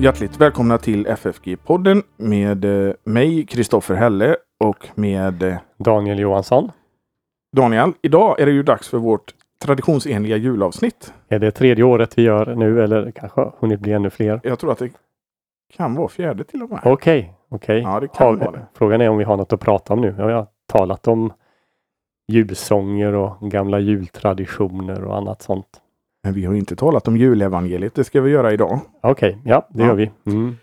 Hjärtligt välkomna till FFG-podden med mig, Kristoffer Helle, och med Daniel Johansson. Daniel, idag är det ju dags för vårt traditionsenliga julavsnitt. Är det tredje året vi gör nu, eller kanske hunnit bli ännu fler? Jag tror att det kan vara fjärde till och med. Okej. Ja, det kan vara det. Frågan är om vi har något att prata om nu. Jag har talat om julsånger och gamla jultraditioner och annat sånt. Men vi har inte talat om julevangeliet, det ska vi göra idag. Okej, det gör vi. Mm.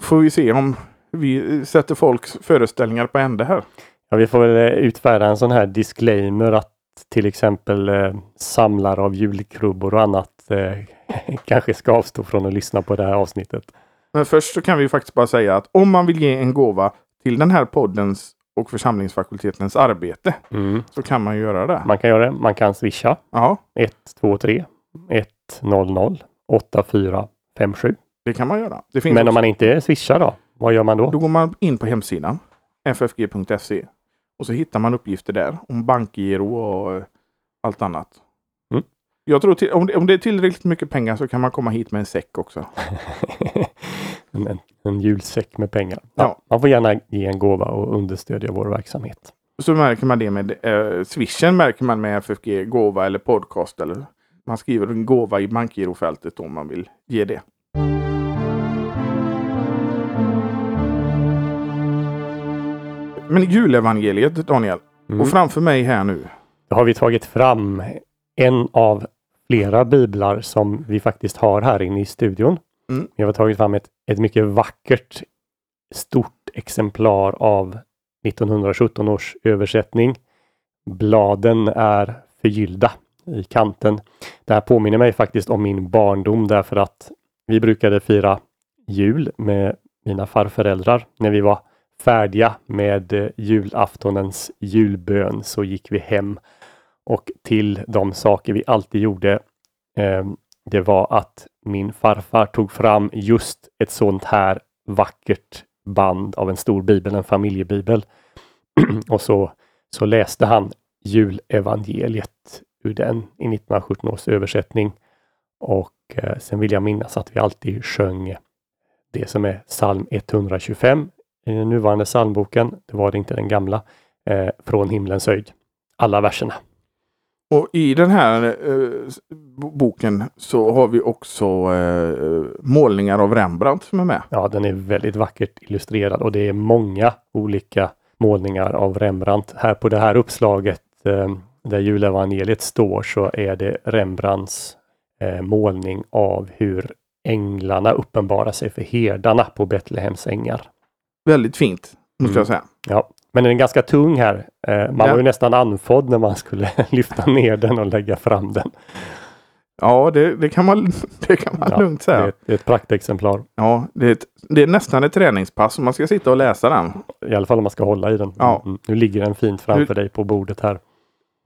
Får vi se om vi sätter folks föreställningar på ända här. Ja, vi får väl utfärda en sån här disclaimer att till exempel samlare av julkrubbor och annat kanske ska avstå från att lyssna på det här avsnittet. Men först så kan vi faktiskt bara säga att om man vill ge en gåva till den här poddens och församlingsfakultetens arbete så kan man göra det. Man kan göra det, man kan swisha 123 100 8457. Det kan man göra. Det finns Men också. Om man inte swishar då, vad gör man då? Då går man in på hemsidan ffg.se och så hittar man uppgifter där om bankgiro och allt annat. Mm. Jag tror till, om det är tillräckligt mycket pengar så kan man komma hit med en säck också. en julsäck med pengar. Ja. Man får gärna ge en gåva och understödja vår verksamhet. Så märker man det med swishen, märker man med FFG gåva eller podcast eller man skriver en gåva i bankgirofältet om man vill ge det. Men julevangeliet, Daniel, och framför mig här nu. Då har vi tagit fram en av flera biblar som vi faktiskt har här inne i studion. Vi har tagit fram ett mycket vackert, stort exemplar av 1917 års översättning. Bladen är förgyllda i kanten. Det här påminner mig faktiskt om min barndom därför att vi brukade fira jul med mina farföräldrar. När vi var färdiga med julaftonens julbön så gick vi hem och till de saker vi alltid gjorde det var att min farfar tog fram just ett sånt här vackert band av en stor bibel, en familjebibel och så läste han julevangeliet ur den i 1917 års översättning och sen vill jag minnas att vi alltid sjöng det som är psalm 125 i den nuvarande psalmboken, det var det inte den gamla, från himlens höjd, alla verserna. Och i den här boken så har vi också målningar av Rembrandt som är med. Ja, den är väldigt vackert illustrerad och det är många olika målningar av Rembrandt. Här på det här uppslaget där julevangeliet står så är det Rembrandts målning av hur änglarna uppenbarar sig för herdarna på Betlehems ängar. Väldigt fint, måste jag säga. Ja. Men den är ganska tung här. Man var ju nästan andfådd när man skulle lyfta ner den och lägga fram den. Ja, det kan man lugnt säga. Det är ett praktexemplar. Ja, det är nästan ett träningspass om man ska sitta och läsa den. I alla fall om man ska hålla i den. Ja. Mm. Nu ligger den fint framför dig på bordet här.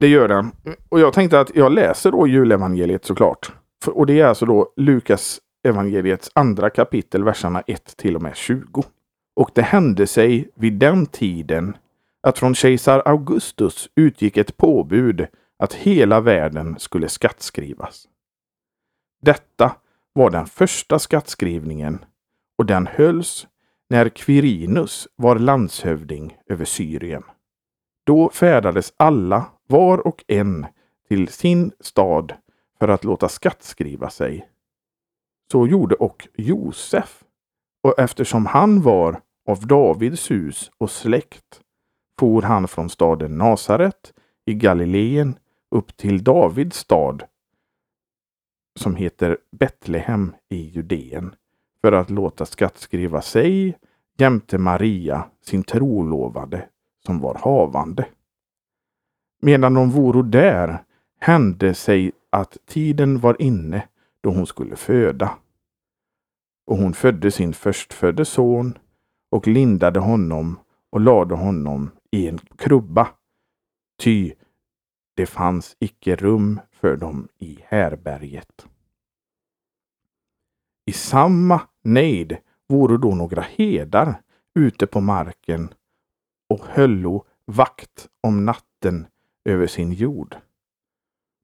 Det gör den. Och jag tänkte att jag läser då julevangeliet såklart. Och det är alltså då Lukas evangeliets andra kapitel, verserna 1 till och med 20. Och det hände sig vid den tiden att från kejsar Augustus utgick ett påbud att hela världen skulle skattskrivas. Detta var den första skattskrivningen och den hölls när Quirinus var landshövding över Syrien. Då färdades alla, var och en, till sin stad för att låta skattskriva sig. Så gjorde och Josef. Och eftersom han var av Davids hus och släkt, for han från staden Nasaret i Galileen upp till Davids stad, som heter Betlehem i Judeen, för att låta skattskriva sig jämte Maria, sin trolovade, som var havande. Medan de voro där hände sig att tiden var inne då hon skulle föda. Och hon födde sin förstfödde son och lindade honom och lade honom i en krubba. Ty det fanns icke rum för dem i härberget. I samma nejd vore då några herdar ute på marken och höllo vakt om natten över sin jord.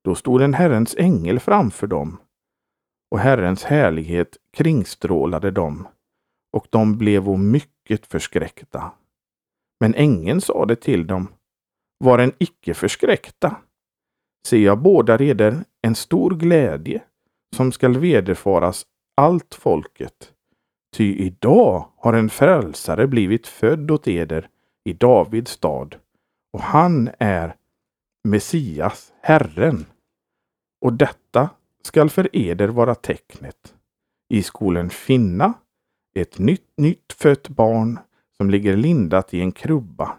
Då stod en Herrens ängel framför dem. och Herrens härlighet kringstrålade dem, och de blev mycket förskräckta. Men ängeln sade till dem: var en icke förskräckta. Se, jag bådar eder en stor glädje som skall vederfaras allt folket. Ty idag har en frälsare blivit född åt eder i Davids stad, och han är Messias, Herren. Och detta skall för eder vara tecknet. I skolan finna ett nytt fött barn som ligger lindat i en krubba.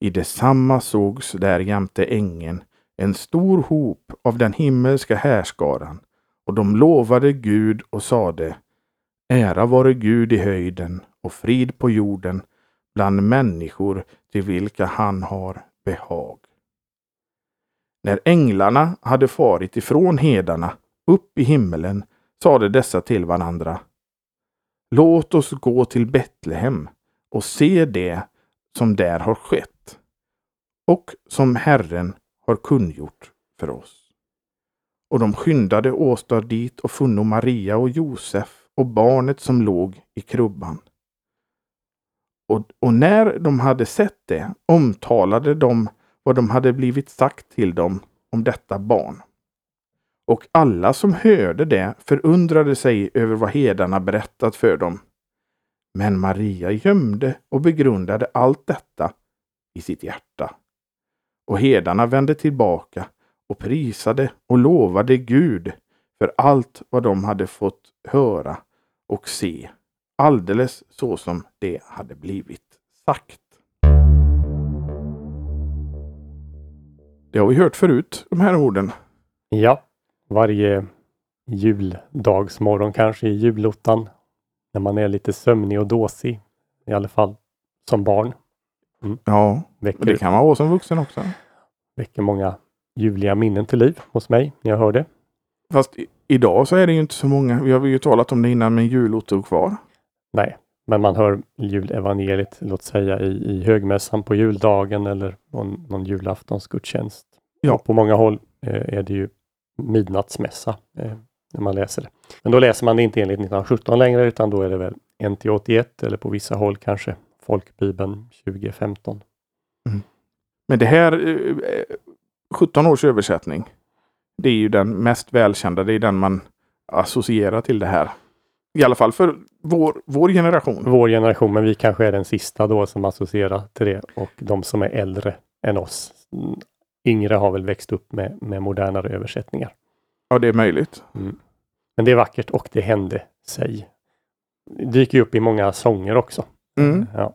I detsamma sågs där jämte ängeln en stor hop av den himmelska härskaran, och de lovade Gud och sade: ära vare Gud i höjden och frid på jorden bland människor till vilka han har behag. När änglarna hade farit ifrån hedarna upp i himmelen sade dessa till varandra: låt oss gå till Betlehem och se det som där har skett och som Herren har kungjort för oss. Och de skyndade åstad dit och funno Maria och Josef och barnet som låg i krubban. Och när de hade sett det omtalade de vad de hade blivit sagt till dem om detta barn. Och alla som hörde det förundrade sig över vad hedarna berättat för dem. Men Maria gömde och begrundade allt detta i sitt hjärta. Och hedarna vände tillbaka och prisade och lovade Gud för allt vad de hade fått höra och se, alldeles så som det hade blivit sagt. Det har vi hört förut, de här orden. Ja, varje juldagsmorgon, kanske i julottan, när man är lite sömnig och dåsig, i alla fall som barn. Mm. Ja, det kan man vara som vuxen också. Väcker många juliga minnen till liv hos mig när jag hör det. Fast idag så är det ju inte så många. Vi har ju talat om det innan, men julot är kvar. Nej, men man hör julevangeliet, låt säga i högmässan på juldagen eller någon julaftonsgudstjänst. Ja. På många håll är det ju midnattsmässa när man läser det. Men då läser man det inte enligt 1917 längre, utan då är det väl NT81 eller på vissa håll kanske Folkbibeln 2015. Mm. Men det här 17 års översättning, det är ju den mest välkända, det är den man associerar till det här. I alla fall för vår generation. Vår generation, men vi kanske är den sista då som associerar till det, och de som är äldre än oss. Yngre har väl växt upp med modernare översättningar. Ja, det är möjligt. Mm. Men det är vackert, och det hände sig. Det dyker ju upp i många sånger också. Mm. Ja.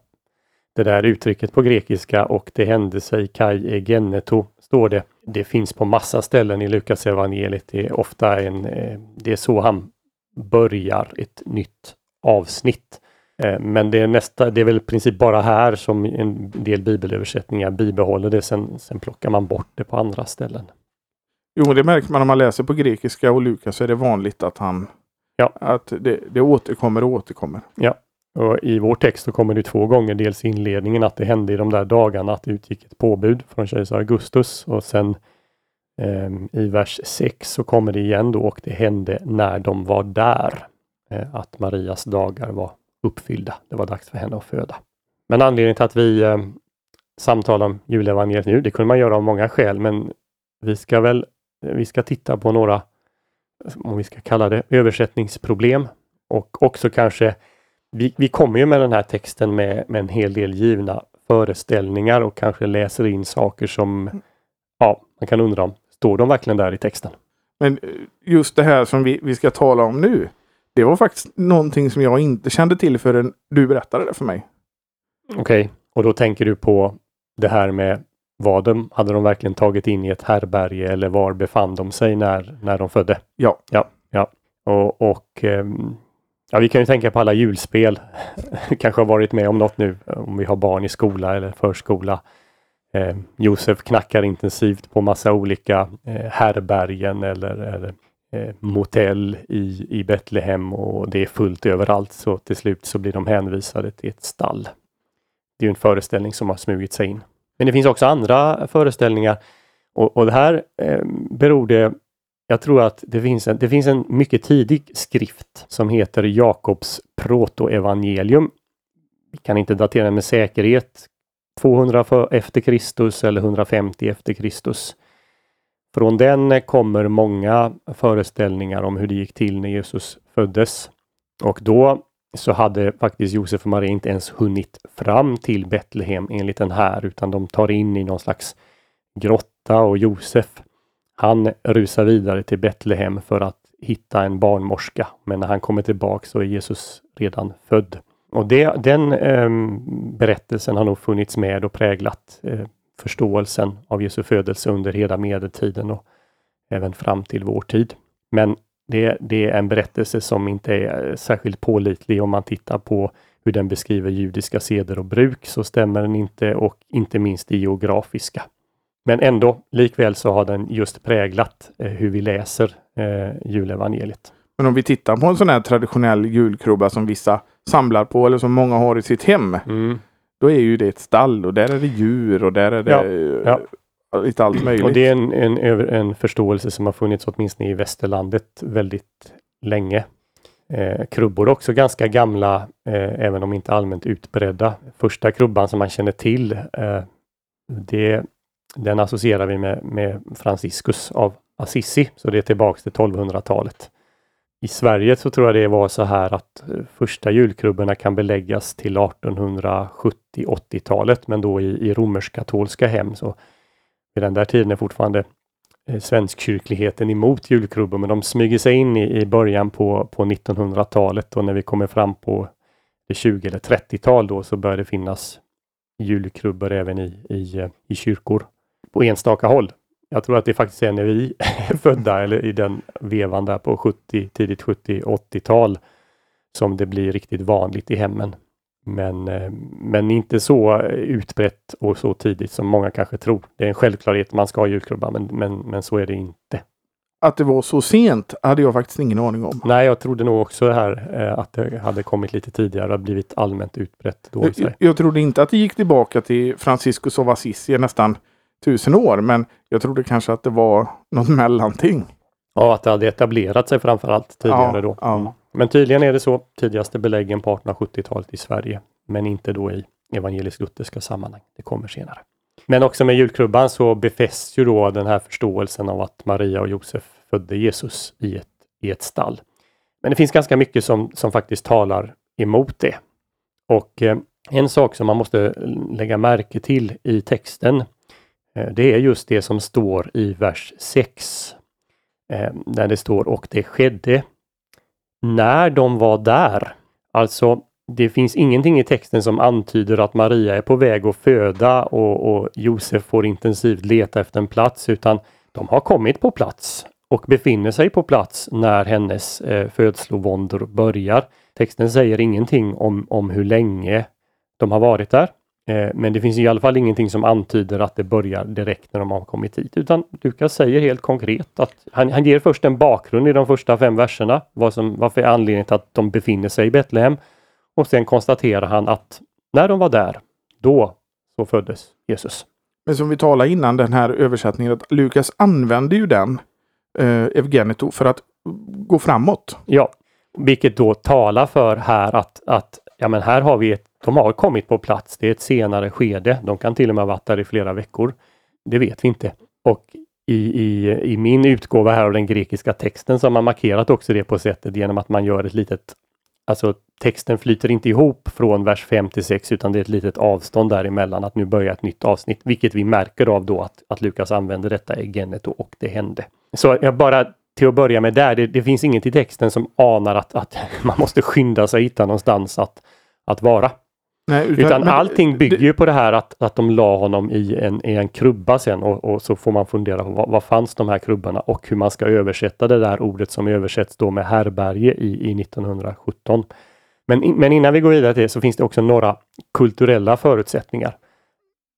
Det där uttrycket på grekiska, och det hände sig, kai egeneto, står det. Det finns på massa ställen i Lukas evangeliet. Det är ofta det är så han börjar ett nytt avsnitt. Men det är väl i princip bara här som en del bibelöversättningar bibehåller det. Sen plockar man bort det på andra ställen. Jo, det märker man när man läser på grekiska och Lukas, så är det vanligt att det återkommer. Ja. Och i vår text så kommer det 2 gånger, dels i inledningen att det hände i de där dagarna att det utgick ett påbud från kejsar Augustus, och sen i vers 6 så kommer det igen då, och det hände när de var där att Marias dagar var uppfyllda. Det var dags för henne att föda. Men anledningen till att vi samtalar om julevangeliet nu, det kunde man göra av många skäl, men vi ska titta på några, om vi ska kalla det, översättningsproblem, och också kanske Vi kommer ju med den här texten med en hel del givna föreställningar, och kanske läser in saker som, ja, man kan undra om, står de verkligen där i texten? Men just det här som vi ska tala om nu, det var faktiskt någonting som jag inte kände till förrän du berättade det för mig. Okej, och då tänker du på det här med vad hade de verkligen tagit in i ett härberge, eller var befann de sig när de födde? Ja. Ja, vi kan ju tänka på alla julspel. Kanske har varit med om något nu. Om vi har barn i skola eller förskola. Josef knackar intensivt på massa olika härbergen eller motell i Betlehem. Och det är fullt överallt, så till slut så blir de hänvisade till ett stall. Det är ju en föreställning som har smugit sig in. Men det finns också andra föreställningar. Och det här beror det Jag tror att det finns en mycket tidig skrift som heter Jakobs Protoevangelium. Vi kan inte datera den med säkerhet. 200 efter Kristus eller 150 efter Kristus. Från den kommer många föreställningar om hur det gick till när Jesus föddes. Och då så hade faktiskt Josef och Maria inte ens hunnit fram till Betlehem enligt den här. Utan de tar in i någon slags grotta och Josef, han rusar vidare till Betlehem för att hitta en barnmorska. Men när han kommer tillbaka så är Jesus redan född. Och berättelsen har nog funnits med och präglat förståelsen av Jesu födelse under hela medeltiden och även fram till vår tid. Men det är en berättelse som inte är särskilt pålitlig. Om man tittar på hur den beskriver judiska seder och bruk så stämmer den inte, och inte minst det geografiska. Men ändå, likväl så har den just präglat hur vi läser julevangeliet. Men om vi tittar på en sån här traditionell julkrubba som vissa samlar på eller som många har i sitt hem. Mm. Då är ju det ett stall och där är det djur och där är det lite allt möjligt. Och det är en förståelse som har funnits åtminstone i västerlandet väldigt länge. Krubbor är också ganska gamla, även om inte allmänt utbredda. Första krubban som man känner till, den associerar vi med Franciscus av Assisi, så det är tillbaka till 1200-talet. I Sverige så tror jag det var så här att första julkrubborna kan beläggas till 1870-80-talet, men då i romersk-katolska hem. Så vid den där tiden är fortfarande svenskkyrkligheten emot julkrubbor, men de smyger sig in i början på 1900-talet, och när vi kommer fram på det 20- eller 30-tal då så börjar det finnas julkrubbor även i kyrkor på enstaka håll. Jag tror att det faktiskt är när vi är födda eller i den vevan där på tidigt 70-80-tal som det blir riktigt vanligt i hemmen. Men inte så utbrett och så tidigt som många kanske tror. Det är en självklarhet, man ska ha julkrubba, men så är det inte. Att det var så sent hade jag faktiskt ingen aning om. Nej, jag trodde nog också att det hade kommit lite tidigare och blivit allmänt utbrett då. Jag trodde inte att det gick tillbaka till Franciscus av Assisi nästan 1000 år, men jag trodde kanske att det var något mellanting. Ja, att det hade etablerat sig framförallt tidigare då. Ja. Men tydligen är det så, tidigaste beläggen på 1870-talet i Sverige, men inte då i evangelisk-lutherska sammanhang. Det kommer senare. Men också med julkrubban så befästs ju då den här förståelsen av att Maria och Josef födde Jesus i ett stall. Men det finns ganska mycket som faktiskt talar emot det. Och en sak som man måste lägga märke till i texten, det är just det som står i vers 6. Där det står, och det skedde när de var där. Alltså, det finns ingenting i texten som antyder att Maria är på väg att föda och Josef får intensivt leta efter en plats, utan de har kommit på plats och befinner sig på plats när hennes födslovåndor börjar. Texten säger ingenting om hur länge de har varit där. Men det finns i alla fall ingenting som antyder att det börjar direkt när de har kommit hit. Utan Lukas säger helt konkret att han ger först en bakgrund i de första 5 verserna. Varför är anledningen till att de befinner sig i Betlehem. Och sen konstaterar han att när de var där, då så föddes Jesus. Men som vi talade innan, den här översättningen, att Lukas använde ju den Evgenito för att gå framåt. Ja, vilket då talar för här att ja, men här har vi de har kommit på plats. Det är ett senare skede. De kan till och med ha varit där i flera veckor. Det vet vi inte. Och i min utgåva här av den grekiska texten så har man markerat också det på sättet genom att man gör ett litet... Alltså texten flyter inte ihop från vers 5 till 6 utan det är ett litet avstånd däremellan att nu börjar ett nytt avsnitt. Vilket vi märker av då att Lukas använder detta i genet och det hände. Så jag bara... Till att börja med där, det finns inget i texten som anar att man måste skynda sig hitta någonstans att vara. Nej, utan allting bygger ju på det här att de la honom i en krubba sen och så får man fundera på vad fanns de här krubbarna och hur man ska översätta det där ordet som översätts då med härberge i 1917. Men innan vi går vidare till det så finns det också några kulturella förutsättningar.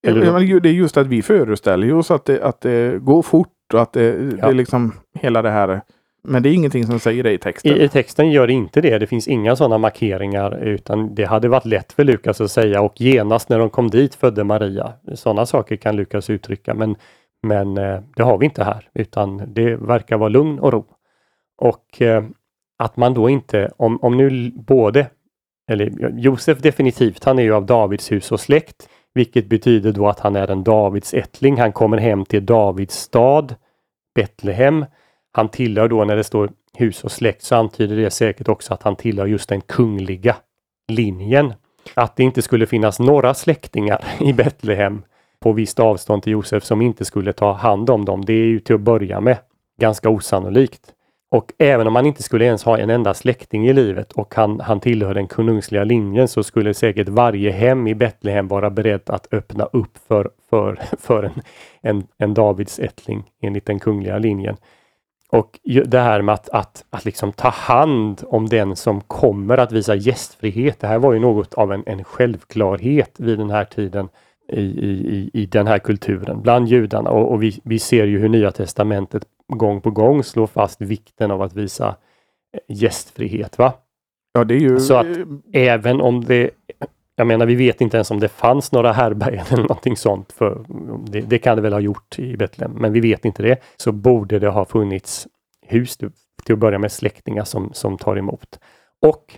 Det är just att vi föreställer oss att det går fort. Att det är liksom hela det här, men det är ingenting som säger det i texten. I texten gör det inte det, det finns inga sådana markeringar utan det hade varit lätt för Lukas att säga och genast när de kom dit födde Maria. Sådana saker kan Lukas uttrycka, men Men det har vi inte här, utan det verkar vara lugn och ro. Och att man då inte, om nu både, eller Josef definitivt, han är ju av Davids hus och släkt. Vilket betyder då att han är en Davids ättling. Han kommer hem till Davids stad, Betlehem. Han tillhör då, när det står hus och släkt, så antyder det säkert också att han tillhör just den kungliga linjen. Att det inte skulle finnas några släktingar i Betlehem på visst avstånd till Josef som inte skulle ta hand om dem. Det är ju till att börja med ganska osannolikt. Och även om han inte skulle ens ha en enda släkting i livet och han tillhör den konungsliga linjen, så skulle säkert varje hem i Betlehem vara beredd att öppna upp för en Davids ättling enligt den kungliga linjen. Och det här med att liksom ta hand om den som kommer att visa gästfrihet. Det här var ju något av en självklarhet vid den här tiden i den här kulturen bland judarna. Och vi ser ju hur Nya testamentet gång på gång slår fast vikten av att visa gästfrihet, va? Ja, det är ju... Så att även om det... Jag menar, vi vet inte ens om det fanns några härbärgen eller någonting sånt. För det kan det väl ha gjort i Betlehem. Men vi vet inte det. Så borde det ha funnits hus till att börja med, släktingar som tar emot. Och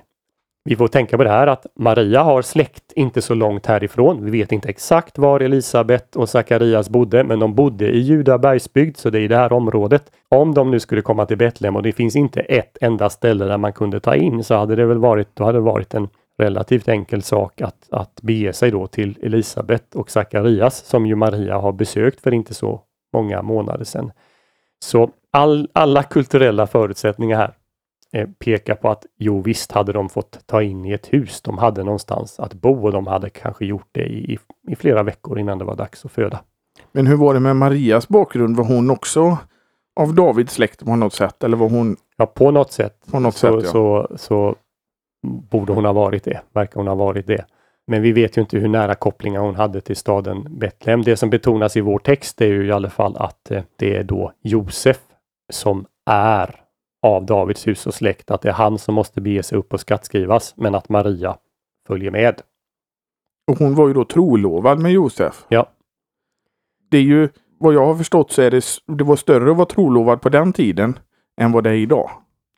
vi får tänka på det här att Maria har släkt inte så långt härifrån. Vi vet inte exakt var Elisabet och Sakarias bodde. Men de bodde i Judabergsbygd, så det är i det här området. Om de nu skulle komma till Betlehem, och det finns inte ett enda ställe där man kunde ta in, så hade det väl varit, då hade det varit en relativt enkel sak att bege sig då till Elisabet och Sakarias, som ju Maria har besökt för inte så många månader sedan. Så alla kulturella förutsättningar här pekar på att jo visst hade de fått ta in i ett hus. De hade någonstans att bo och de hade kanske gjort det i flera veckor innan det var dags att föda. Men hur var det med Marias bakgrund? Var hon också av Davids släkt på något sätt? Eller var hon... Ja, på något sätt. På något sätt, ja. Så borde hon ha varit det, verkar hon ha varit det. Men vi vet ju inte hur nära kopplingar hon hade till staden Betlehem. Det som betonas i vår text är ju i alla fall att det är då Josef som är av Davids hus och släkt. Att det är han som måste bege sig upp och skattskrivas, men att Maria följer med. Och hon var ju då trolovad med Josef. Ja. Det är ju, vad jag har förstått så är det var större att vara trolovad på den tiden än vad det är idag.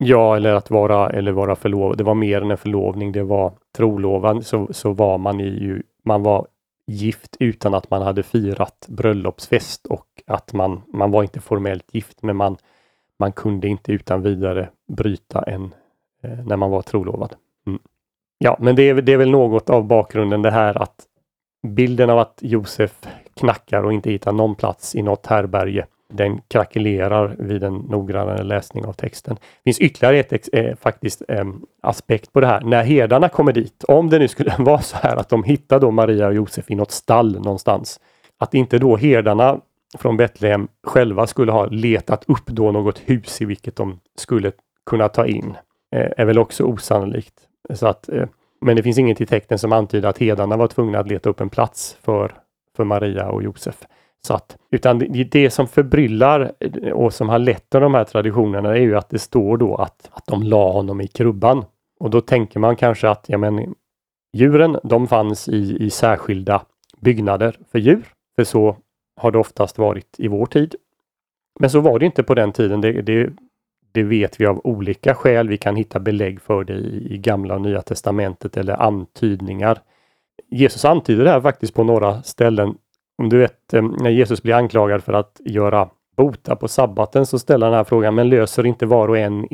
Ja, eller att vara förlovad. Det var mer än en förlovning. Det var trolovan. Så var man var gift utan att man hade firat bröllopsfest. Och att man var inte formellt gift. Men man kunde inte utan vidare bryta när man var trolovad. Mm. Ja, men det är väl något av bakgrunden det här. Att bilden av att Josef knackar och inte hittar någon plats i något härberge, den krackelerar vid en noggrannare läsning av texten. Det finns ytterligare ett aspekt på det här. När herdarna kommer dit, om det nu skulle vara så här att de hittar då Maria och Josef i något stall någonstans. Att inte då herdarna från Betlehem själva skulle ha letat upp då något hus i vilket de skulle kunna ta in. Är väl också osannolikt. Så att, men det finns inget i texten som antyder att herdarna var tvungna att leta upp en plats för Maria och Josef. Så att, utan det som förbryllar och som har lett till de här traditionerna är ju att det står då att de la honom i krubban. Och då tänker man kanske att djuren, de fanns i särskilda byggnader för djur. För så har det oftast varit i vår tid. Men så var det inte på den tiden. Det vet vi av olika skäl. Vi kan hitta belägg för det i Gamla och Nya testamentet eller antydningar. Jesus antyder det här faktiskt på några ställen. Om du vet, när Jesus blir anklagad för att göra bota på sabbaten, så ställer han den här frågan: men löser inte var och en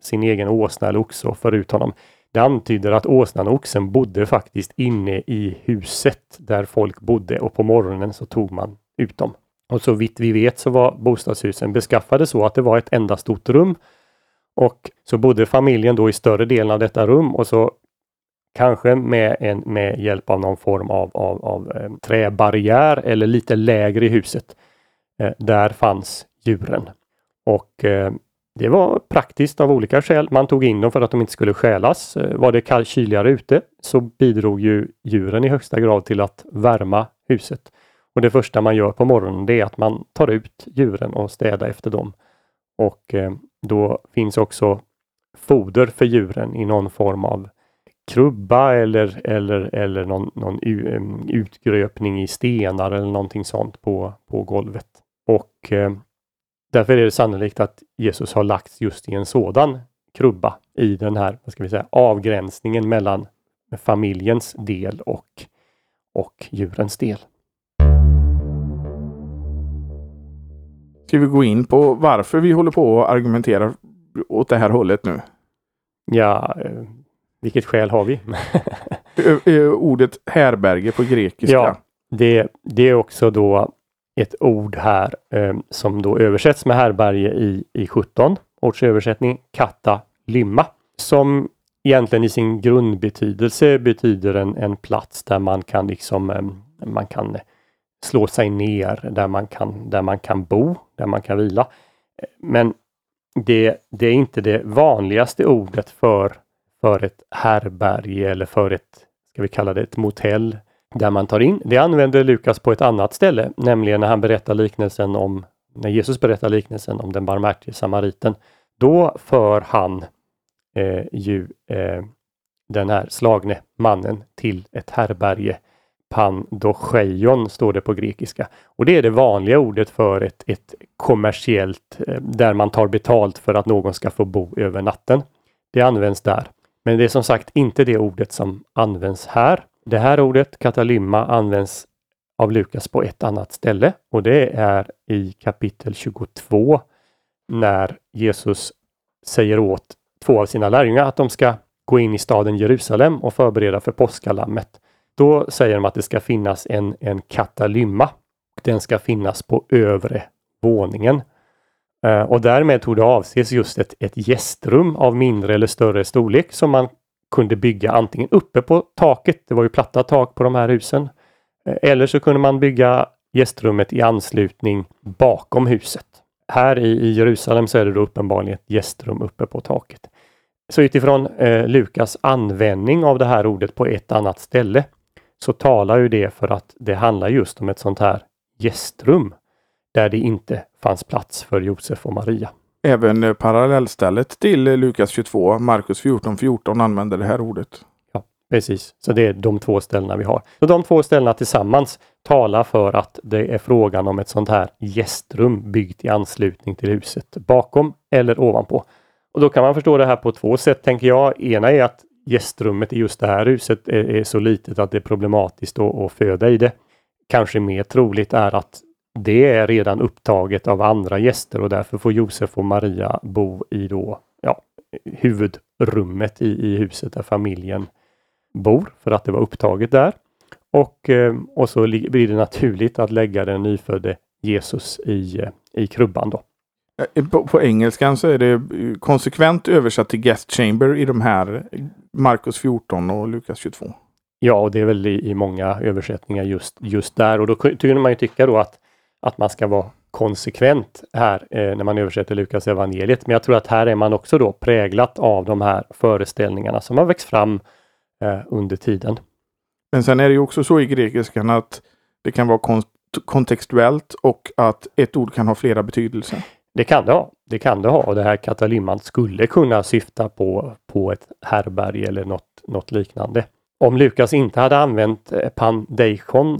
sin egen åsna eller oxe förut honom? Det antyder att åsnan och oxen bodde faktiskt inne i huset där folk bodde, och på morgonen så tog man ut dem. Och så vitt vi vet så var bostadshusen beskaffade så att det var ett enda stort rum, och så bodde familjen då i större delen av detta rum, och så kanske med hjälp av någon form av träbarriär eller lite lägre i huset. Där fanns djuren. Och det var praktiskt av olika skäl. Man tog in dem för att de inte skulle stjälas. Var det kyligare ute så bidrog ju djuren i högsta grad till att värma huset. Och det första man gör på morgonen, det är att man tar ut djuren och städar efter dem. Och då finns också foder för djuren i någon form av krubba eller någon utgröpning i stenar eller någonting sånt på golvet. Och därför är det sannolikt att Jesus har lagts just i en sådan krubba i den här, vad ska vi säga, avgränsningen mellan familjens del och djurens del. Ska vi gå in på varför vi håller på och argumenterar åt det här hållet nu? Ja, vilket skäl har vi? Ordet härberge på grekiska. Ja, det är också då ett ord här som då översätts med härberge i 17 års översättning, katalymma, som egentligen i sin grundbetydelse betyder en plats där man kan liksom man kan slå sig ner, där man kan bo, där man kan vila. Men det är inte det vanligaste ordet för ett härberge eller för ett, ska vi kalla det, ett motell där man tar in. Det använder Lukas på ett annat ställe, nämligen när Jesus berättar liknelsen om den barmhärtige samariten. Då för han den här slagne mannen till ett härberge. Pandocheion står det på grekiska. Och det är det vanliga ordet för ett kommersiellt, där man tar betalt för att någon ska få bo över natten. Det används där. Men det är som sagt inte det ordet som används här. Det här ordet, katalymma, används av Lukas på ett annat ställe. Och det är i kapitel 22 när Jesus säger åt 2 av sina lärjungar att de ska gå in i staden Jerusalem och förbereda för påskalammet. Då säger de att det ska finnas en katalymma. Den ska finnas på övre våningen. Och därmed tog det avses just ett gästrum av mindre eller större storlek som man kunde bygga antingen uppe på taket, det var ju platta tak på de här husen, eller så kunde man bygga gästrummet i anslutning bakom huset. Här i Jerusalem så är det då uppenbarligen ett gästrum uppe på taket. Så utifrån Lukas användning av det här ordet på ett annat ställe så talar ju det för att det handlar just om ett sånt här gästrum där det inte fanns plats för Josef och Maria. Även parallellstället till Lukas 22, Markus 14:14 använder det här ordet. Ja, precis. Så det är de 2 ställena vi har. Så de 2 ställena tillsammans talar för att det är frågan om ett sånt här gästrum byggt i anslutning till huset bakom eller ovanpå. Och då kan man förstå det här på 2 sätt, tänker jag. Ena är att gästrummet i just det här huset är så litet att det är problematiskt att föda i det. Kanske mer troligt är att det är redan upptaget av andra gäster och därför får Josef och Maria bo i då, huvudrummet i huset där familjen bor för att det var upptaget där. Och så blir det naturligt att lägga den nyfödde Jesus i krubban då. På engelskan så är det konsekvent översatt till guest chamber i de här Markus 14 och Lukas 22. Ja, och det är väl i många översättningar just där. Och då kunde man ju tycka då att man ska vara konsekvent här när man översätter Lukas evangeliet. Men jag tror att här är man också då präglat av de här föreställningarna som har växt fram under tiden. Men sen är det ju också så i grekiskan att det kan vara kontextuellt och att ett ord kan ha flera betydelser. Det kan det ha. Och det här katalymman skulle kunna syfta på ett härberg eller något liknande. Om Lukas inte hade använt pandeikon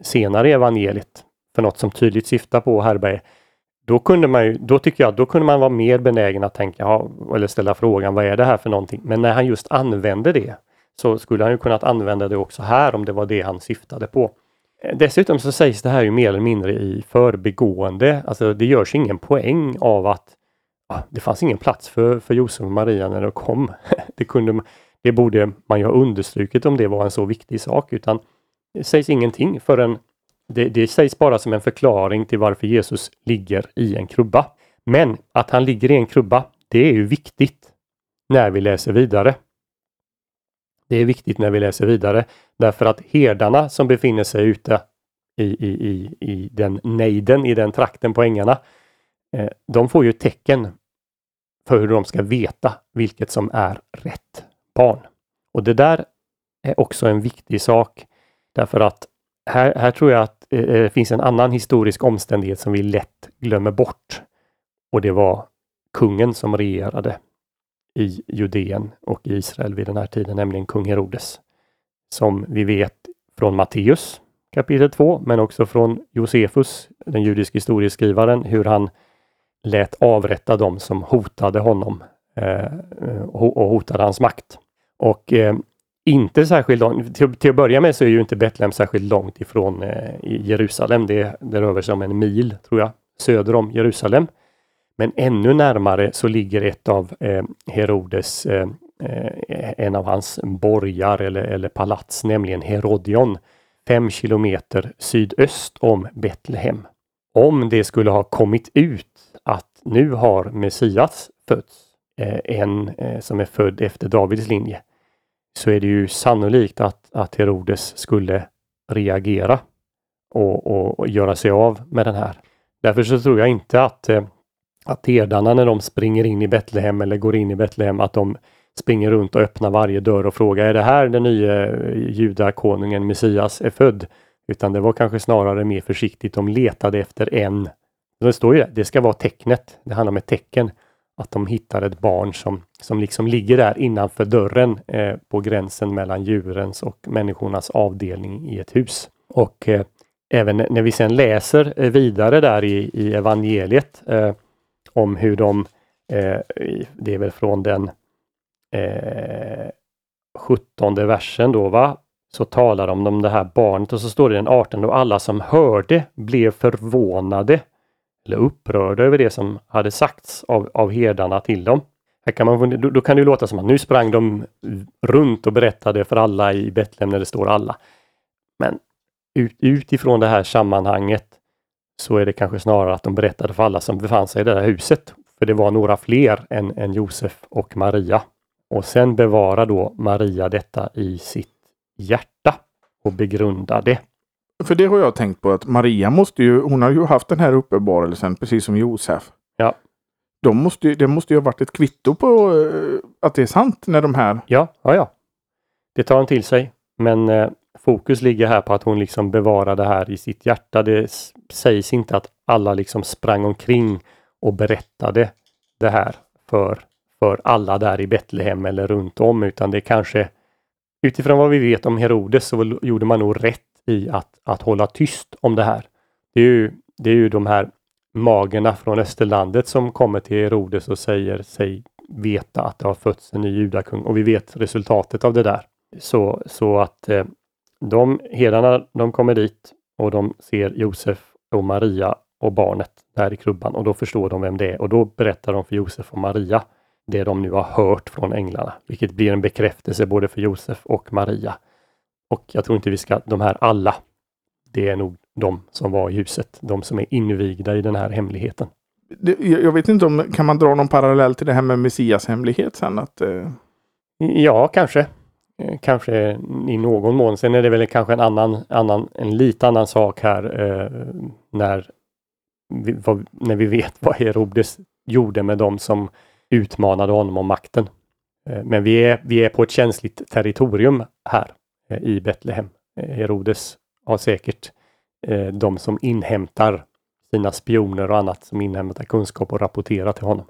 senare i evangeliet för något som tydligt syftar på härberg, då tycker jag kunde man vara mer benägen att tänka eller ställa frågan, vad är det här för någonting? Men när han just använde det så skulle han ju kunnat använda det också här om det var det han syftade på. Dessutom så sägs det här ju mer eller mindre i förbigående. Alltså det görs ingen poäng av att det fanns ingen plats för Josef och Maria när de kom. Det borde man ju ha understrukit om det var en så viktig sak, utan det sägs ingenting förrän det sägs bara som en förklaring till varför Jesus ligger i en krubba. Men att han ligger i en krubba, det är ju viktigt när vi läser vidare. Det är viktigt när vi läser vidare därför att herdarna som befinner sig ute i den nejden, i den trakten på ängarna, de får ju tecken för hur de ska veta vilket som är rätt barn. Och det där är också en viktig sak därför att här tror jag att det finns en annan historisk omständighet som vi lätt glömmer bort, och det var kungen som regerade i Judeen och i Israel vid den här tiden, nämligen kung Herodes, som vi vet från Matteus kapitel 2, men också från Josefus, den judiska historieskrivaren, hur han lät avrätta dem som hotade honom och hotade hans makt. Och inte särskilt långt, till att börja med så är ju inte Betlehem särskilt långt ifrån Jerusalem. Det rör sig om 1 mil, tror jag, söder om Jerusalem. Men ännu närmare så ligger ett av Herodes, en av hans borgar eller palats, nämligen Herodion, 5 kilometer sydöst om Betlehem. Om det skulle ha kommit ut att nu har Messias fötts, en som är född efter Davids linje, så är det ju sannolikt att Herodes skulle reagera och göra sig av med den här. Därför så tror jag inte att herdarna, när de springer in i Betlehem eller går in i Betlehem, att de springer runt och öppnar varje dörr och frågar: är det här den nya judakonungen Messias är född? Utan det var kanske snarare mer försiktigt. De letade efter en. Det står ju där, det ska vara tecknet. Det handlar om ett tecken. Att de hittar ett barn som liksom ligger där innanför dörren, på gränsen mellan djurens och människornas avdelning i ett hus. Och även när vi sen läser vidare där i evangeliet, om hur de, det är väl från den 17:e versen då, va? Så talar de om det här barnet, och så står det den 18:e: och alla som hörde blev förvånade eller upprörda över det som hade sagts av herdarna till dem. Här kan man, då kan det ju låta som att nu sprang de runt och berättade för alla i Betlehem, när det står alla. Men utifrån det här sammanhanget så är det kanske snarare att de berättade för alla som befann sig i det här huset. För det var några fler än Josef och Maria. Och sen bevarar då Maria detta i sitt hjärta och begrundar det. För det har jag tänkt på, att Maria hon har ju haft den här uppenbarelsen precis som Josef. Ja. Det måste ju ha varit ett kvitto på att det är sant när de här... Ja. Det tar hon till sig. Men fokus ligger här på att hon liksom bevarar det här i sitt hjärta. Det sägs inte att alla liksom sprang omkring och berättade det här för alla där i Betlehem eller runt om, utan det kanske, utifrån vad vi vet om Herodes, så gjorde man nog rätt i att hålla tyst om det här. Det är ju de här magerna från Österlandet som kommer till Herodes och säger sig veta att det har fötts en ny judakung, och vi vet resultatet av det där. Så att de herdarna, de kommer dit och de ser Josef och Maria och barnet där i krubban, och då förstår de vem det är, och då berättar de för Josef och Maria det de nu har hört från änglarna, vilket blir en bekräftelse både för Josef och Maria. Och jag tror inte de här alla, det är nog de som var i huset, de som är invigda i den här hemligheten. Jag vet inte om, kan man dra någon parallell till det här med Messias hemlighet sen? Ja, kanske. Kanske i någon mån. Sen är det väl kanske en lite annan sak här, när vi vet vad Herodes gjorde med dem som utmanade honom om makten. Men vi är på ett känsligt territorium här i Betlehem. Herodes har säkert de som inhämtar sina spioner och annat, som inhämtar kunskap och rapporterar till honom.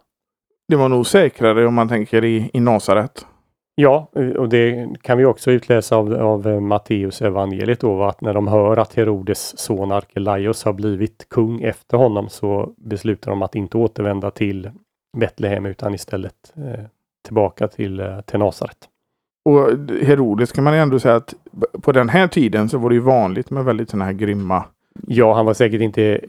Det var nog säkrare om man tänker i Nasaret. Ja, och det kan vi också utläsa av Matteus evangeliet då, att när de hör att Herodes son Arkelaios har blivit kung efter honom, så beslutar de att inte återvända till Betlehem, utan istället tillbaka till Nasaret. Och Herodes, kan man ändå säga att på den här tiden så var det ju vanligt med väldigt sådana här grymma... Ja, han var säkert inte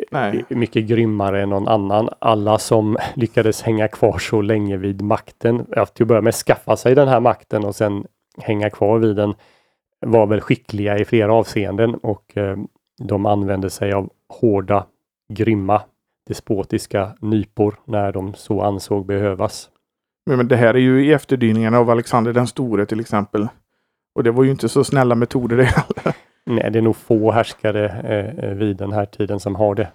mycket grymmare än någon annan. Alla som lyckades hänga kvar så länge vid makten, efter att börja med skaffa sig den här makten och sen hänga kvar vid den, var väl skickliga i flera avseenden, och de använde sig av hårda, grymma, despotiska nypor när de så ansåg behövas. Men det här är ju i efterdyningarna av Alexander den Store till exempel. Och det var ju inte så snälla metoder det heller. Nej, det är nog få härskare vid den här tiden som har det.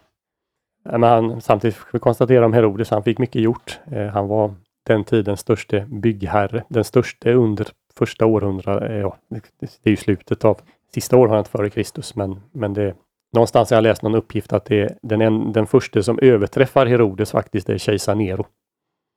Men samtidigt får vi konstatera om Herodes, han fick mycket gjort. Han var den tidens största byggherre. Den största under första århundradet. Det är ju slutet av sista århundradet före Kristus. Men det, någonstans har jag läst någon uppgift att det är den första som överträffar Herodes faktiskt är kejsar Nero.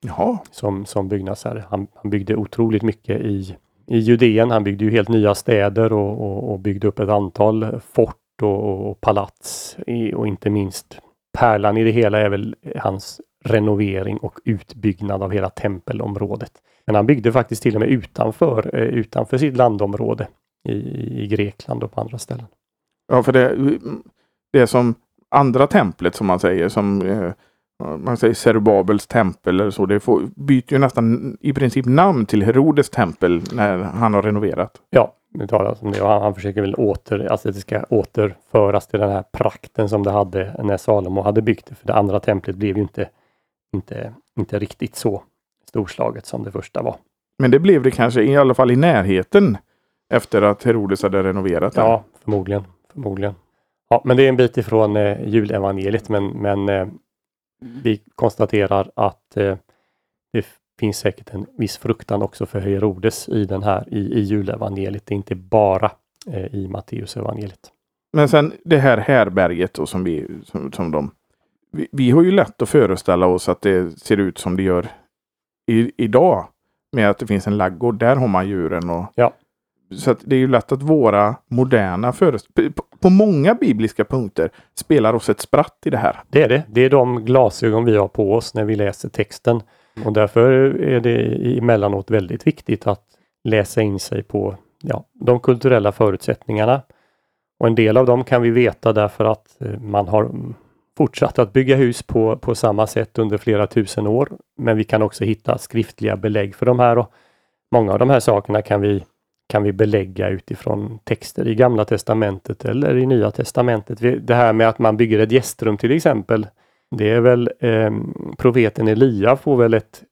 Jaha. Som byggnadsherre. Han byggde otroligt mycket i Judén, han byggde ju helt nya städer och byggde upp ett antal fort då och palats och inte minst pärlan i det hela är väl hans renovering och utbyggnad av hela tempelområdet. Men han byggde faktiskt till och med utanför sitt landområde i Grekland och på andra ställen. Ja, för det är som andra templet som man säger, Zerubabels tempel eller så, byter ju nästan i princip namn till Herodes tempel när han har renoverat. Ja, det talas om det, och han försöker väl det ska återföras till den här prakten som det hade när Salomo hade byggt det, för det andra templet blev ju inte riktigt så storslaget som det första var. Men det blev det kanske i alla fall i närheten efter att Herodes hade renoverat det. Ja, förmodligen. Ja, men det är en bit ifrån julevangeliet, men vi konstaterar att det finns säkert en viss fruktan också för Herodes i den här i julevangeliet. Det är inte bara i Matteus evangeliet. Men sen det här härberget och som vi har ju lätt att föreställa oss att det ser ut som det gör idag med att det finns en laggård, där har man djuren och ja. Så att det är ju lätt att våra moderna på många bibliska punkter spelar oss ett spratt i det här. Det är de glasögon vi har på oss när vi läser texten. Och därför är det emellanåt väldigt viktigt att läsa in sig på de kulturella förutsättningarna. Och en del av dem kan vi veta därför att man har fortsatt att bygga hus på samma sätt under flera tusen år. Men vi kan också hitta skriftliga belägg för de här. Och många av de här sakerna kan vi belägga utifrån texter i Gamla testamentet eller i Nya testamentet. Det här med att man bygger ett gästrum till exempel. Det är väl profeten Elia får väl ett,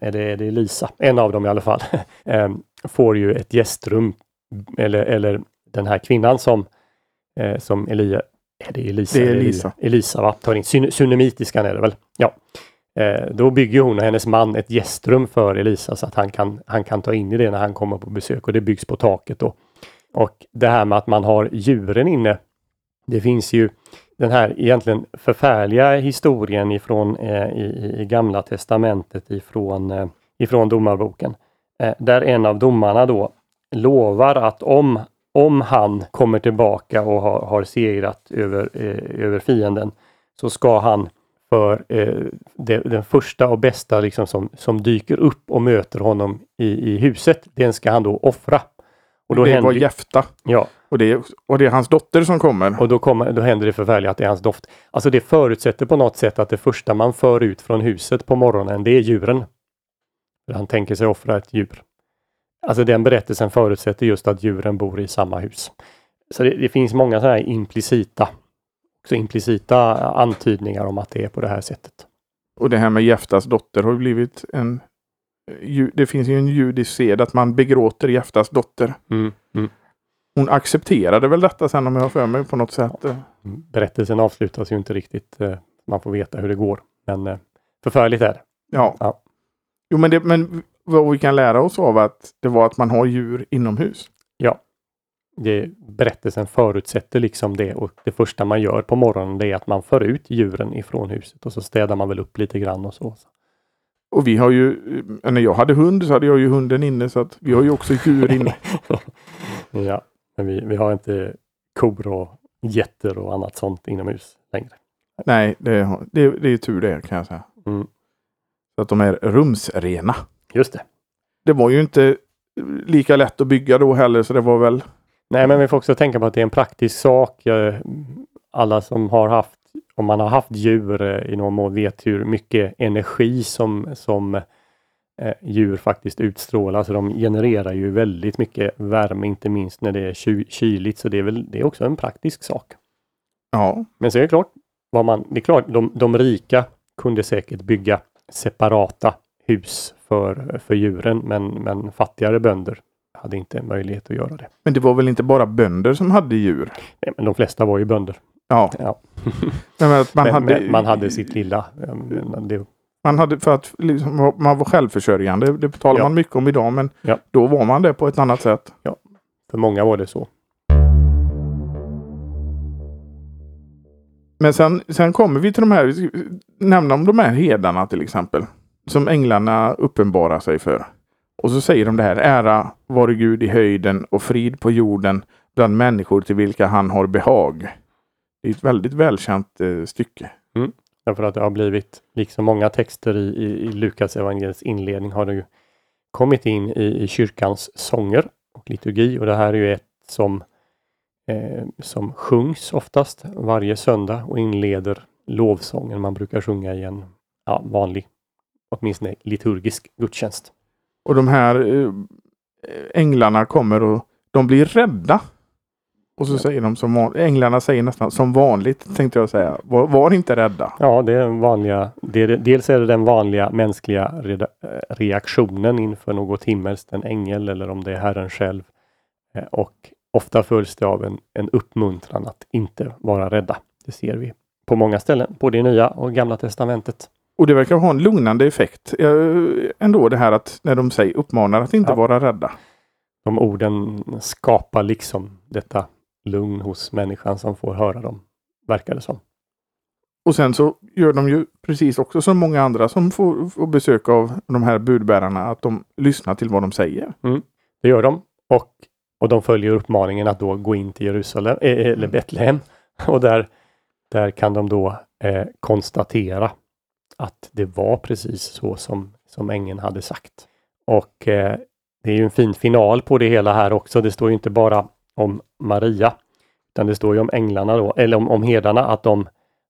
eller är det Elisa? En av dem i alla fall. Får ju ett gästrum. Eller den här kvinnan som Elia. Är det Elisa? Det är Elisa. Elisa va? Tar in. Synemitiskan är det väl? Ja. Då bygger hon och hennes man ett gästrum för Elisa så att han kan ta in i det när han kommer på besök, och det byggs på taket då. Och det här med att man har djuren inne, det finns ju den här egentligen förfärliga historien ifrån i Gamla testamentet ifrån domarboken. Där en av domarna då lovar att om han kommer tillbaka och har segrat över fienden, så ska han för den första och bästa liksom som dyker upp och möter honom i huset, den ska han då offra. Och då det var Jefta. Ja. Och det är hans dotter som kommer. Och då händer det förfärligt att det är hans doft. Alltså det förutsätter på något sätt att det första man för ut från huset på morgonen, det är djuren. Han tänker sig offra ett djur. Alltså den berättelsen förutsätter just att djuren bor i samma hus. Så det finns många sådana här implicita antydningar om att det är på det här sättet. Och det här med Jeftas dotter har ju blivit en... Det finns ju en judisk sed att man begråter Jeftas dotter. Mm, mm. Hon accepterade väl detta sen, om jag har för mig på något sätt. Ja. Berättelsen avslutas ju inte riktigt. Man får veta hur det går. Men förfärligt är det. Ja. Ja. Jo, men vad vi kan lära oss av att det var att man har djur inomhus. Ja. Berättelsen förutsätter liksom det, och det första man gör på morgonen, det är att man för ut djuren ifrån huset, och så städar man väl upp lite grann och så. Och vi har ju, när jag hade hund så hade jag ju hunden inne, så att vi har ju också djur inne. Ja, men vi har inte kor och getter och annat sånt inomhus längre. Nej, det är tur det kan jag säga. Mm. Så att de är rumsrena. Just det. Det var ju inte lika lätt att bygga då heller, så det var väl... Nej, men vi får också tänka på att det är en praktisk sak. Alla som om man har haft djur i någon mån vet hur mycket energi som djur faktiskt utstrålar. Så de genererar ju väldigt mycket värme, inte minst när det är kyligt. Så det är också en praktisk sak. Ja. Men så är det klart, de rika kunde säkert bygga separata hus för djuren. Men fattigare bönder hade inte möjlighet att göra det. Men det var väl inte bara bönder som hade djur? Nej, men de flesta var ju bönder. Ja. Man hade sitt lilla... Man var självförsörjande. Det talar man mycket om idag, men då var man det på ett annat sätt. Ja, för många var det så. Men sen kommer vi till de här... Nämna om de här hedarna till exempel. Som änglarna uppenbarar sig för. Och så säger de det här: ära vare Gud i höjden och frid på jorden bland människor till vilka han har behag. Det är ett väldigt välkänt stycke. Mm. Därför att det har blivit, liksom många texter i Lukas evangeliets inledning har det ju kommit in i kyrkans sånger och liturgi. Och det här är ju ett som sjungs oftast varje söndag och inleder lovsången man brukar sjunga i en vanlig, åtminstone liturgisk gudstjänst. Och de här änglarna kommer och de blir rädda. Och så säger de änglarna säger nästan som vanligt, tänkte jag säga. Var inte rädda. Ja, det är dels är det den vanliga mänskliga reaktionen inför något himmelskt, en ängel eller om det är Herren själv. Och ofta följs det av en uppmuntran att inte vara rädda. Det ser vi på många ställen, både i Nya och Gamla testamentet. Och det verkar ha en lugnande effekt ändå, det här att när de säger uppmanar att inte vara rädda. De orden skapar liksom detta lugn hos människan som får höra dem, verkar det som. Och sen så gör de ju precis också som många andra som får besök av de här budbärarna, att de lyssnar till vad de säger. Mm, det gör de. Och de följer uppmaningen att då gå in till Jerusalem eller Betlehem. Och där kan de då konstatera att det var precis så som ängeln hade sagt. Och det är ju en fin final på det hela här också. Det står ju inte bara om Maria, utan det står ju om änglarna då, eller om herdarna, att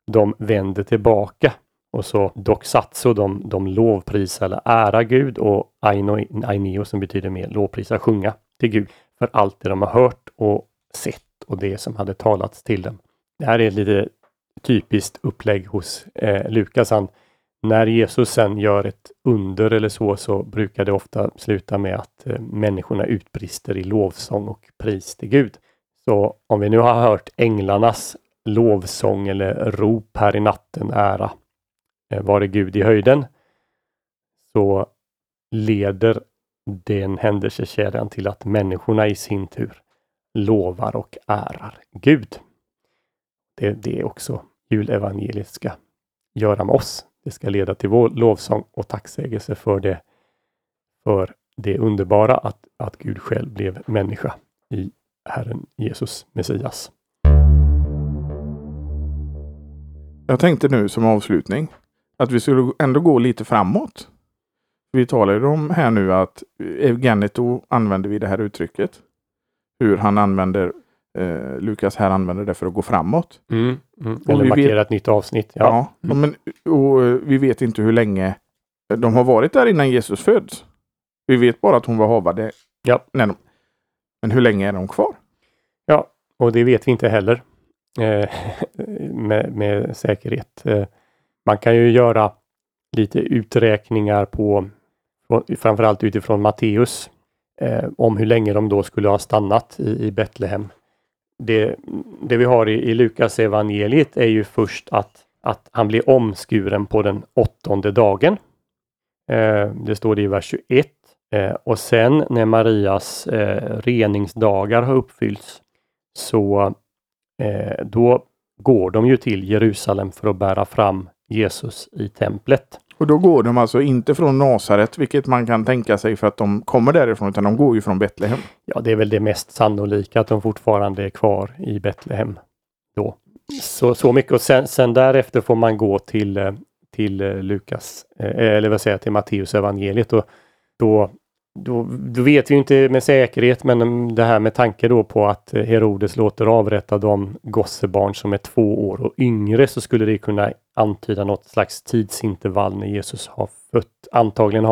de vänder tillbaka. Och så dock satso, de lovprisar eller ära Gud, och aineo som betyder mer lovprisa, sjunga till Gud för allt det de har hört och sett och det som hade talats till dem. Det här är lite typiskt upplägg hos Lukas. När Jesus sen gör ett under eller så brukar det ofta sluta med att människorna utbrister i lovsång och pris till Gud. Så om vi nu har hört änglarnas lovsång eller rop här i natten, ära vare Gud i höjden, så leder den händelsekedjan till att människorna i sin tur lovar och ärar Gud. Det är också julevangeliet ska göra med oss. Det ska leda till vår lovsång och tacksägelse för det underbara att Gud själv blev människa i Herren Jesus Messias. Jag tänkte nu som avslutning att vi skulle ändå gå lite framåt. Vi talade om här nu att Eugenito använder vi det här uttrycket. Hur han använder, Lukas här använder det för att gå framåt. Eller markera ett nytt avsnitt. Och vi vet inte hur länge de har varit där innan Jesus föds. Vi vet bara att hon var havade. Ja. Men hur länge är de kvar? Ja, och det vet vi inte heller med säkerhet. Man kan ju göra lite uträkningar på, framförallt utifrån Matteus, om hur länge de då skulle ha stannat i Betlehem. Det vi har i Lukas evangeliet är ju först att han blir omskuren på den 8:e dagen. Det står det i vers 21. Och sen när Marias reningsdagar har uppfyllts, så då går de ju till Jerusalem för att bära fram Jesus i templet. Och då går de alltså inte från Nasaret, vilket man kan tänka sig för att de kommer därifrån, utan de går ju från Betlehem. Ja, det är väl det mest sannolika, att de fortfarande är kvar i Betlehem då. Så mycket. Och sen därefter får man gå till Lukas, eller vad säger jag, till Matteus evangeliet. Och då vet vi ju inte med säkerhet, men det här med tanke då på att Herodes låter avrätta de gossebarn som är 2 år och yngre, så skulle det kunna antyda något slags tidsintervall när Jesus har fött. Antagligen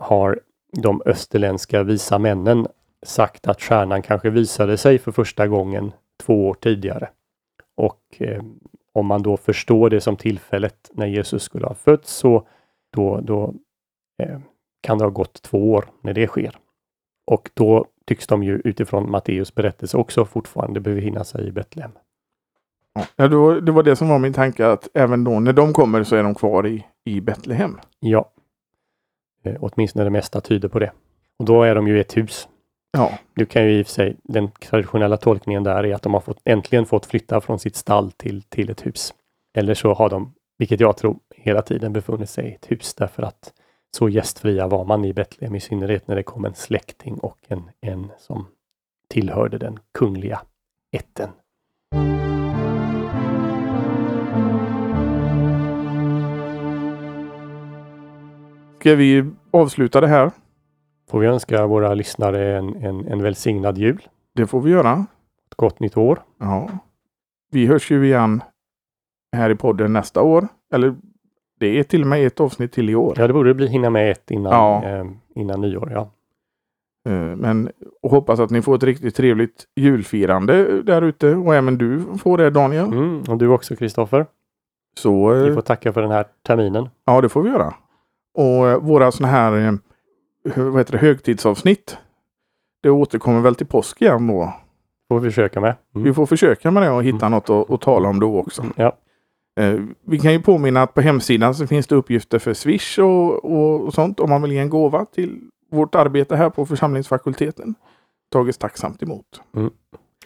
har de österländska visa männen sagt att stjärnan kanske visade sig för första gången 2 år tidigare. Och om man då förstår det som tillfället när Jesus skulle ha fötts, så då kan det ha gått 2 år när det sker. Och då tycks de ju utifrån Matteus berättelse också fortfarande befinna sig i Betlehem. Ja, det var det som var min tanke, att även då när de kommer så är de kvar i Betlehem. Ja, åtminstone det mesta tyder på det. Och då är de ju i ett hus. Ja. Du kan ju i och för sig, den traditionella tolkningen där är att de har äntligen fått flytta från sitt stall till ett hus. Eller så har de, vilket jag tror, hela tiden befunnit sig i ett hus, därför att så gästfria var man i Betlehem, i synnerhet när det kom en släkting och en som tillhörde den kungliga ätten. Ska vi avsluta det här? Får vi önska våra lyssnare en välsignad jul. Det får vi göra. Ett gott nytt år. Ja. Vi hörs ju igen här i podden nästa år. Eller det är till och med ett avsnitt till i år. Ja, det borde hinna med ett innan nyår. Ja. Men hoppas att ni får ett riktigt trevligt julfirande där ute. Och även du får det, Daniel. Mm, och du också, Kristoffer. Så vi får tacka för den här terminen. Ja, det får vi göra. Och våra såna här högtidsavsnitt, det återkommer väl till påsk igen då. Får vi försöka med. Mm. Vi får försöka med det och hitta något att tala om då också. Ja. Vi kan ju påminna att på hemsidan så finns det uppgifter för SWISH och sånt. Om man vill ge en gåva till vårt arbete här på församlingsfakulteten. Tages tacksamt emot. Mm.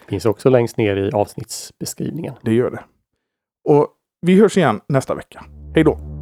Finns också längst ner i avsnittsbeskrivningen. Det gör det. Och vi hörs igen nästa vecka. Hej då!